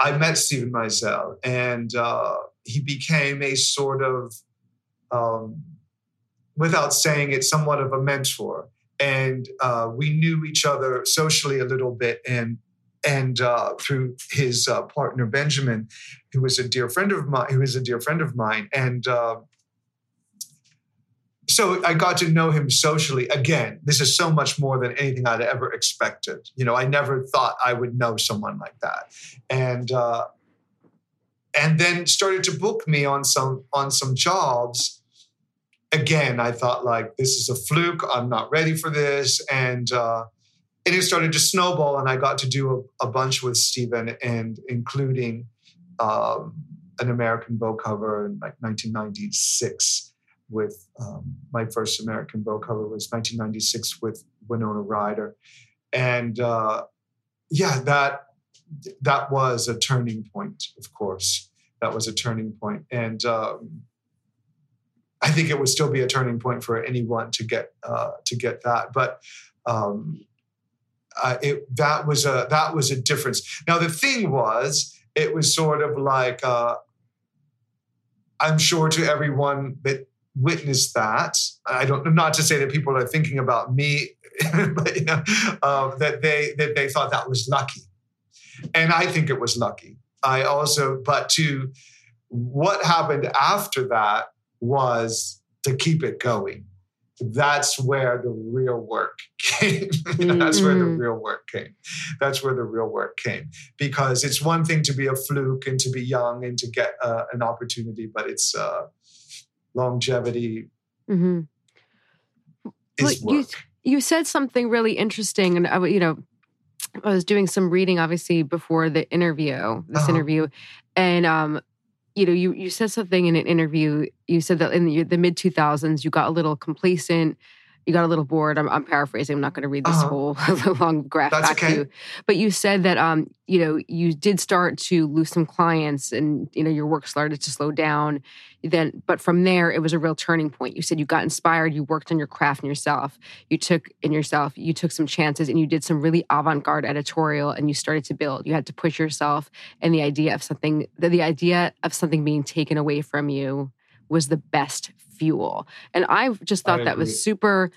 I met Steven Meisel, and uh, he became a sort of, um, without saying it, somewhat of a mentor. And uh, we knew each other socially a little bit, and and uh, through his uh, partner Benjamin, who was a dear friend of mine. Who is a dear friend of mine, and uh, so I got to know him socially. Again, this is so much more than anything I'd ever expected. You know, I never thought I would know someone like that, and uh, and then started to book me on some on some jobs. Again, I thought, like, this is a fluke. I'm not ready for this. And uh, and it started to snowball, and I got to do a, a bunch with Steven, and including um, an American Vogue cover in like nineteen ninety-six with um, my first American Vogue cover was nineteen ninety-six with Winona Ryder. And uh, yeah, that that was a turning point, of course. That was a turning point. And um, I think it would still be a turning point for anyone to get uh, to get that, but um, uh, it, that was a that was a difference. Now the thing was, it was sort of like uh, I'm sure to everyone that witnessed that. I don't not to say that people are thinking about me, but you know uh, that they that they thought that was lucky, and I think it was lucky. I also, but to what happened after that. Was to keep it going. That's where the real work came. Mm-hmm. That's where the real work came. That's where the real work came. Because it's one thing to be a fluke and to be young and to get uh, an opportunity, but it's uh, longevity mm-hmm. is well, work. You, you said something really interesting, and I, you know, I was doing some reading, obviously, before the interview, this uh-huh. interview, and um. You know, you, you said something in an interview. You said that in the, the mid two thousands, you got a little complacent. You got a little bored. I'm, I'm paraphrasing. I'm not going to read this uh-huh. whole long graph That's back okay. to you. But you said that, um, you know, you did start to lose some clients and, you know, your work started to slow down. Then, but from there, it was a real turning point. You said you got inspired. You worked on your craft and yourself. You took in yourself. You took some chances and you did some really avant-garde editorial and you started to build. You had to push yourself. And the idea of something, the, the idea of something being taken away from you was the best fuel. And I just thought I that was super,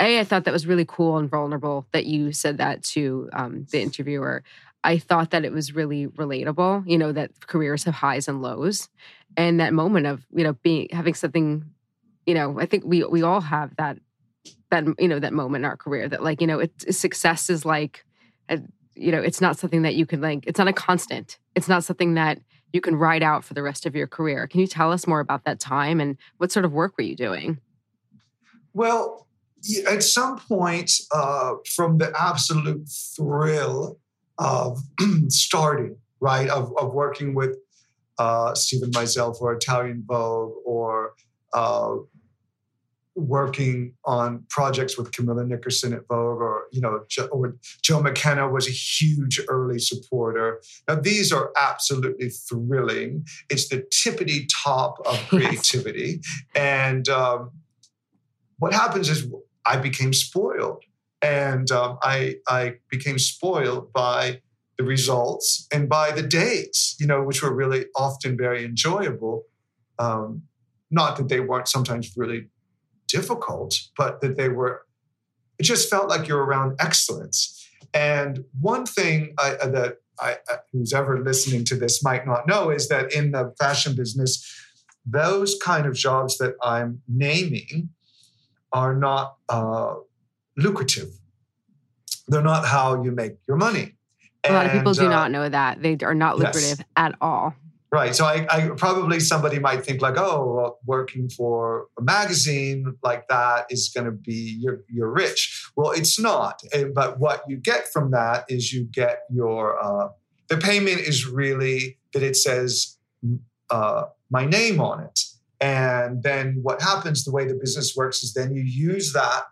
A, I thought that was really cool and vulnerable that you said that to um, the interviewer. I thought that it was really relatable, you know, that careers have highs and lows. And that moment of, you know, being, having something, you know, I think we we all have that, that you know, that moment in our career that like, you know, it, success is like, a, you know, it's not something that you can like, it's not a constant. It's not something that you can ride out for the rest of your career. Can you tell us more about that time and what sort of work were you doing? Well, at some point, uh, from the absolute thrill of starting, right, of, of working with uh, Steven Meisel for Italian Vogue or uh, working on projects with Camilla Nickerson at Vogue, or you know, jo- or Joe McKenna was a huge early supporter. Now these are absolutely thrilling. It's the tippity top of creativity, yes. And um, what happens is I became spoiled, and um, I I became spoiled by the results and by the dates, you know, which were really often very enjoyable. Um, not that they weren't sometimes really difficult, but that they were, it just felt like you're around excellence. And one thing I, that I, I, who's ever listening to this might not know is that in the fashion business, those kind of jobs that I'm naming are not uh, lucrative. They're not how you make your money. A and, lot of people do uh, not know that. They are not lucrative yes. at all. Right. So I, I probably somebody might think like, oh, working for a magazine like that is going to be, you're, you're rich. Well, it's not. But what you get from that is you get your, uh, the payment is really that it says uh, my name on it. And then what happens, the way the business works is then you use that,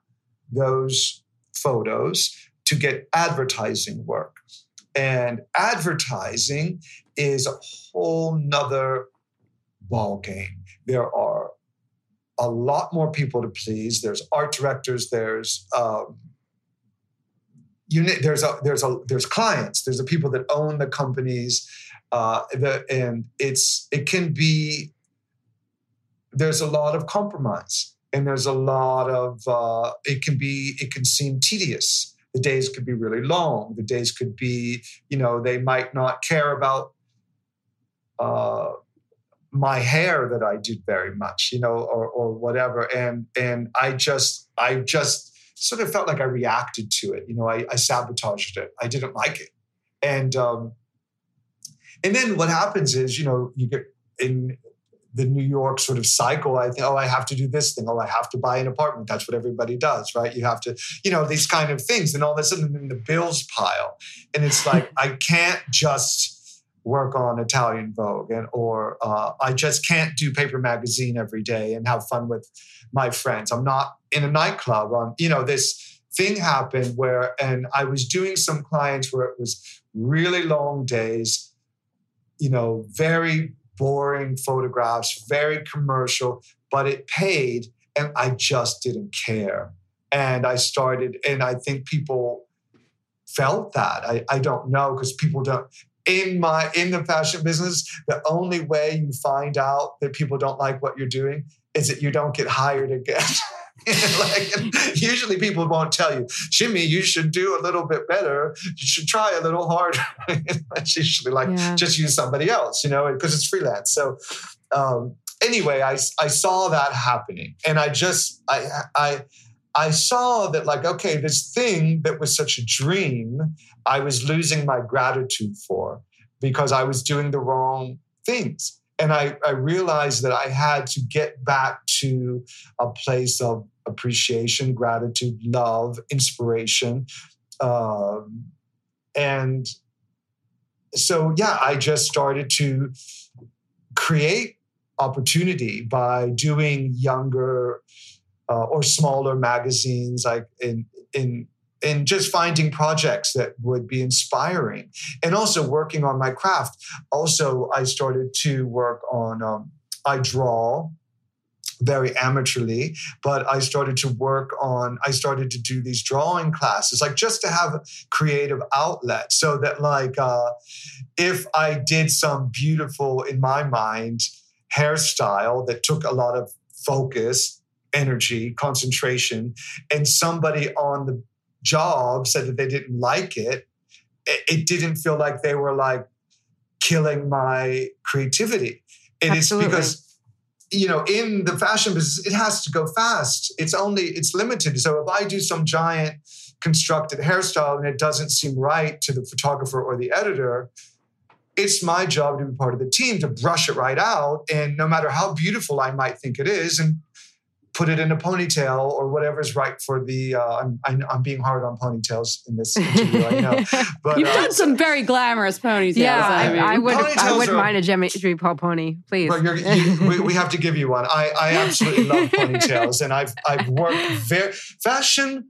those photos to get advertising work. And advertising is a whole nother ball game. There are a lot more people to please. There's art directors. There's um, you, there's a, there's a, there's clients. There's the people that own the companies. Uh, the, and it's it can be. There's a lot of compromise, and there's a lot of uh, it can be it can seem tedious. The days could be really long. The days could be, you know, they might not care about uh, my hair that I did very much, you know, or, or whatever. And and I just, I just sort of felt like I reacted to it. You know, I, I sabotaged it. I didn't like it. And um, and then what happens is, you know, you get in the New York sort of cycle, I think, oh, I have to do this thing. Oh, I have to buy an apartment. That's what everybody does, right? You have to, you know, these kind of things. And all of a sudden the bills pile. And it's like, I can't just work on Italian Vogue and or uh, I just can't do Paper Magazine every day and have fun with my friends. I'm not in a nightclub. Um, you know, this thing happened where, and I was doing some clients where it was really long days, you know, very boring photographs, very commercial, but it paid. And I just didn't care. And I started, and I think people felt that. I, I don't know, because people don't, in my in the fashion business, the only way you find out that people don't like what you're doing is that you don't get hired again. Like, usually people won't tell you, Jimmy, you should do a little bit better. You should try a little harder. It's usually like, yeah. just use somebody else, you know, because it's freelance. So um, anyway, I, I saw that happening. And I just, I, I, I saw that like, okay, this thing that was such a dream, I was losing my gratitude for because I was doing the wrong things. And I, I realized that I had to get back to a place of appreciation, gratitude, love, inspiration. Um, and so, yeah, I just started to create opportunity by doing younger uh, or smaller magazines, like in, in, and just finding projects that would be inspiring and also working on my craft. Also, I started to work on, um, I draw very amateurly, but I started to work on, I started to do these drawing classes, like just to have a creative outlet so that like, uh, if I did some beautiful, in my mind, hairstyle that took a lot of focus, energy, concentration, and somebody on the job said that they didn't like it, it didn't feel like they were like killing my creativity. And Absolutely. It's because, you know, in the fashion business, it has to go fast. It's only, it's limited. So if I do some giant constructed hairstyle and it doesn't seem right to the photographer or the editor, it's my job to be part of the team to brush it right out. And no matter how beautiful I might think it is, and put it in a ponytail or whatever's right for the, uh, I'm, I'm, I'm being hard on ponytails in this interview, I know. But, You've uh, done some very glamorous ponytails. Yeah, I, mean, I, would, I wouldn't are, mind a Jimmy Paul pony, please. But you're, you, we, we have to give you one. I, I absolutely love ponytails and I've, I've worked very, fashion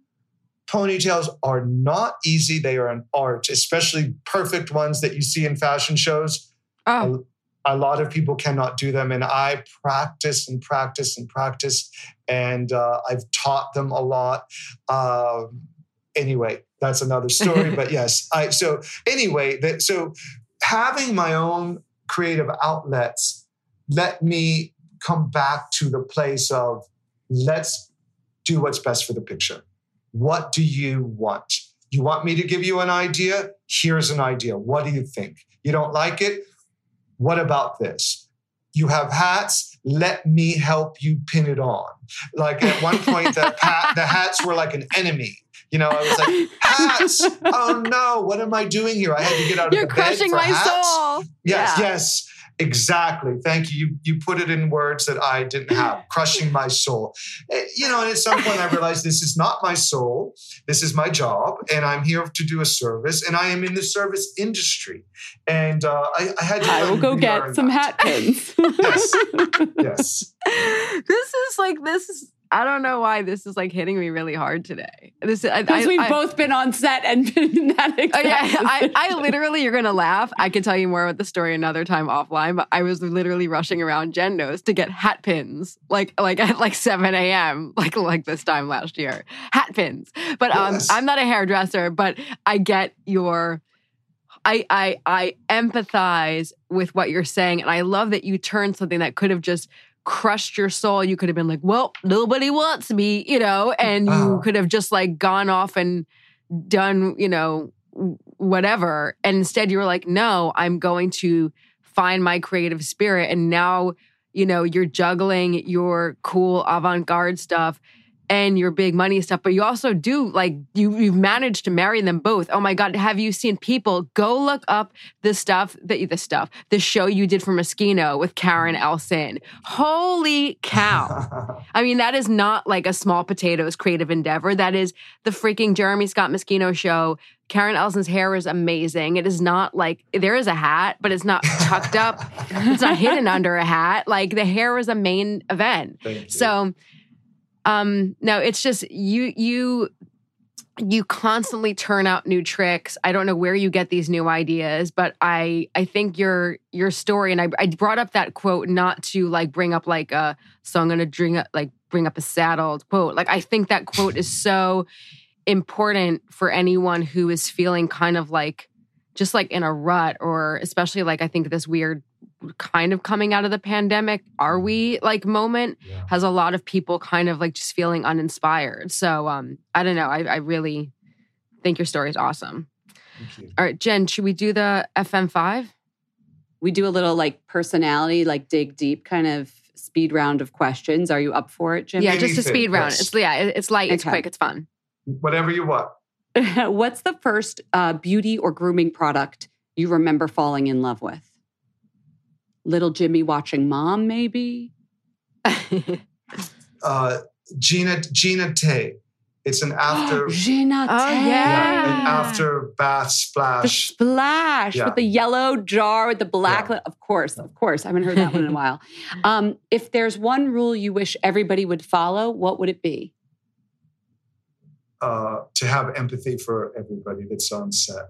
ponytails are not easy. They are an art, especially perfect ones that you see in fashion shows. Oh. I, A lot of people cannot do them. And I practiced and practiced and practiced. And uh, I've taught them a lot. Uh, anyway, that's another story. But yes, I, so anyway, that, so having my own creative outlets let me come back to the place of let's do what's best for the picture. What do you want? You want me to give you an idea? Here's an idea. What do you think? You don't like it? What about this? You have hats. Let me help you pin it on. Like at one point, the, pa- the hats were like an enemy. You know, I was like, hats. Oh no, what am I doing here? I had to get out You're of the bed for You're crushing my hats. Soul. Yes, yeah. yes, exactly. Thank you. you. You put it in words that I didn't have. Crushing my soul. You know, and at some point I realized this is not my soul. This is my job, and I'm here to do a service, and I am in the service industry. And uh, I, I had to. I will go get some hat pins. Yes, yes. This is like this is. I don't know why this is like hitting me really hard today. This because we've I, both been on set and been in that exact okay, I, I literally, you're going to laugh. I can tell you more about the story another time offline, but I was literally rushing around Gendo's to get hat pins, like like at like seven a.m., like like this time last year. Hat pins. But um, yes. I'm not a hairdresser, but I get your... I, I I empathize with what you're saying, and I love that you turned something that could have just... crushed your soul. You could have been like, well, nobody wants me, you know, and you uh-huh. could have just like gone off and done, you know, whatever. And instead you were like, no, I'm going to find my creative spirit. And now, you know, you're juggling your cool avant-garde stuff and your big money stuff, but you also do like, you, you've managed to marry them both. Oh my God, have you seen people go look up the stuff that the stuff, the show you did for Moschino with Karen Elson? Holy cow. I mean, that is not like a small potatoes creative endeavor. That is the freaking Jeremy Scott Moschino show. Karen Ellison's hair is amazing. It is not like, there is a hat, but it's not tucked up. It's not hidden under a hat. Like the hair is a main event. So Um, no, it's just you, you, you constantly turn out new tricks. I don't know where you get these new ideas, but I, I think your, your story, and I, I brought up that quote not to like bring up like a, so I'm going to bring up, like bring up a saddled quote. Like, I think that quote is so important for anyone who is feeling kind of like, just like in a rut, or especially like, I think this weird kind of coming out of the pandemic, are we like moment yeah. has a lot of people kind of like just feeling uninspired. So um, I don't know. I, I really think your story is awesome. Thank you. All right, Jen, should we do the F M five? We do a little like personality, like dig deep kind of speed round of questions. Are you up for it, Jim? Yeah, Anything, just a speed round. Yes. It's yeah, it's light, okay. It's quick, it's fun. Whatever you want. What's the first uh, beauty or grooming product you remember falling in love with? Little Jimmy watching Mom, maybe? uh, Gina Gina Tay. It's an after... Gina Tay. Oh, yeah. yeah. An after bath splash. The splash yeah. with the yellow jar, with the black... Yeah. Of course, of course. I haven't heard that one in a while. Um, if there's one rule you wish everybody would follow, what would it be? Uh, to have empathy for everybody that's on set.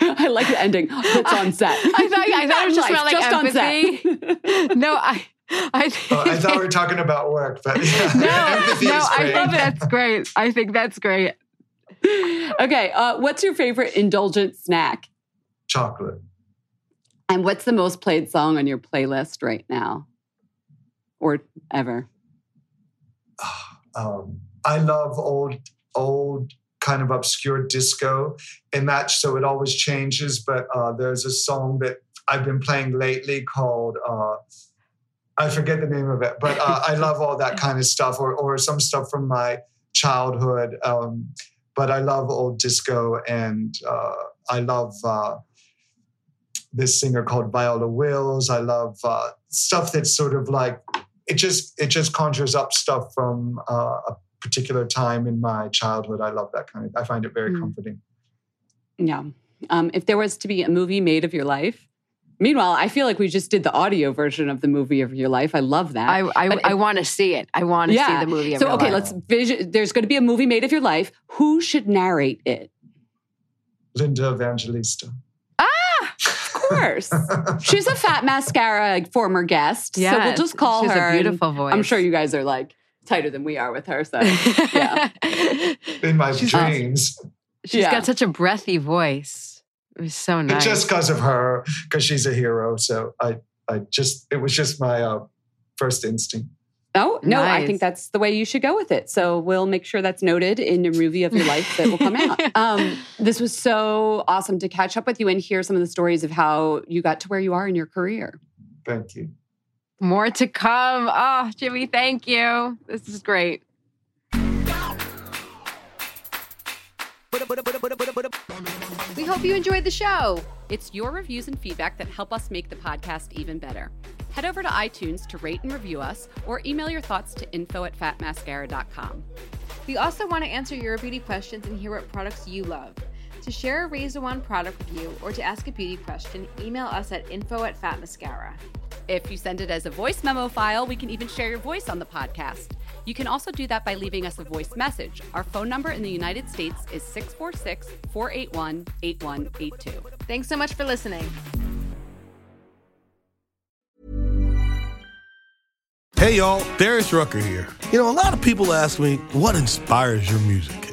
I like the ending. It's on set. I, I thought, I thought it was just about like just empathy. No, I... I, think, oh, I thought we were talking about work, but... Yeah. No, no I love it. That's great. I think that's great. Okay, uh, what's your favorite indulgent snack? Chocolate. And what's the most played song on your playlist right now? Or ever? Um, I love old... old kind of obscure disco and that, so it always changes, but uh, there's a song that I've been playing lately called, uh, I forget the name of it, but uh, I love all that kind of stuff, or, or some stuff from my childhood, um, but I love old disco, and uh, I love uh, this singer called Viola Wills. I love uh, stuff that's sort of like, it just, it just conjures up stuff from uh, a particular time in my childhood. I love that kind of, I find it very mm. comforting. Yeah. Um, if there was to be a movie made of your life, meanwhile, I feel like we just did the audio version of the movie of your life. I love that. I I, I want to see it. I want to yeah. see the movie of so, your okay, life. So, okay, let's vision, there's going to be a movie made of your life. Who should narrate it? Linda Evangelista. Of course. She's a Fat Mascara former guest. Yeah, so we'll just call she's her. She's a beautiful voice. I'm sure you guys are like, tighter than we are with her, so yeah. In my she's, dreams. She's yeah. got such a breathy voice. It was so nice. Just because of her, because she's a hero. So I, I just, it was just my uh, first instinct. Oh, no, nice. I think that's the way you should go with it. So we'll make sure that's noted in a movie of your life that will come out. Um, this was so awesome to catch up with you and hear some of the stories of how you got to where you are in your career. Thank you. More to come. Oh, Jimmy, thank you. This is great. We hope you enjoyed the show. It's your reviews and feedback that help us make the podcast even better. Head over to iTunes to rate and review us, or email your thoughts to info at fat mascara dot com. We also want to answer your beauty questions and hear what products you love. To share a Razor One product review or to ask a beauty question, email us at info at fat mascara. If you send it as a voice memo file, we can even share your voice on the podcast. You can also do that by leaving us a voice message. Our phone number in the United States is six four six, four eight one, eight one eight two. Thanks so much for listening. Hey, y'all. Darius Rucker here. You know, a lot of people ask me, what inspires your music?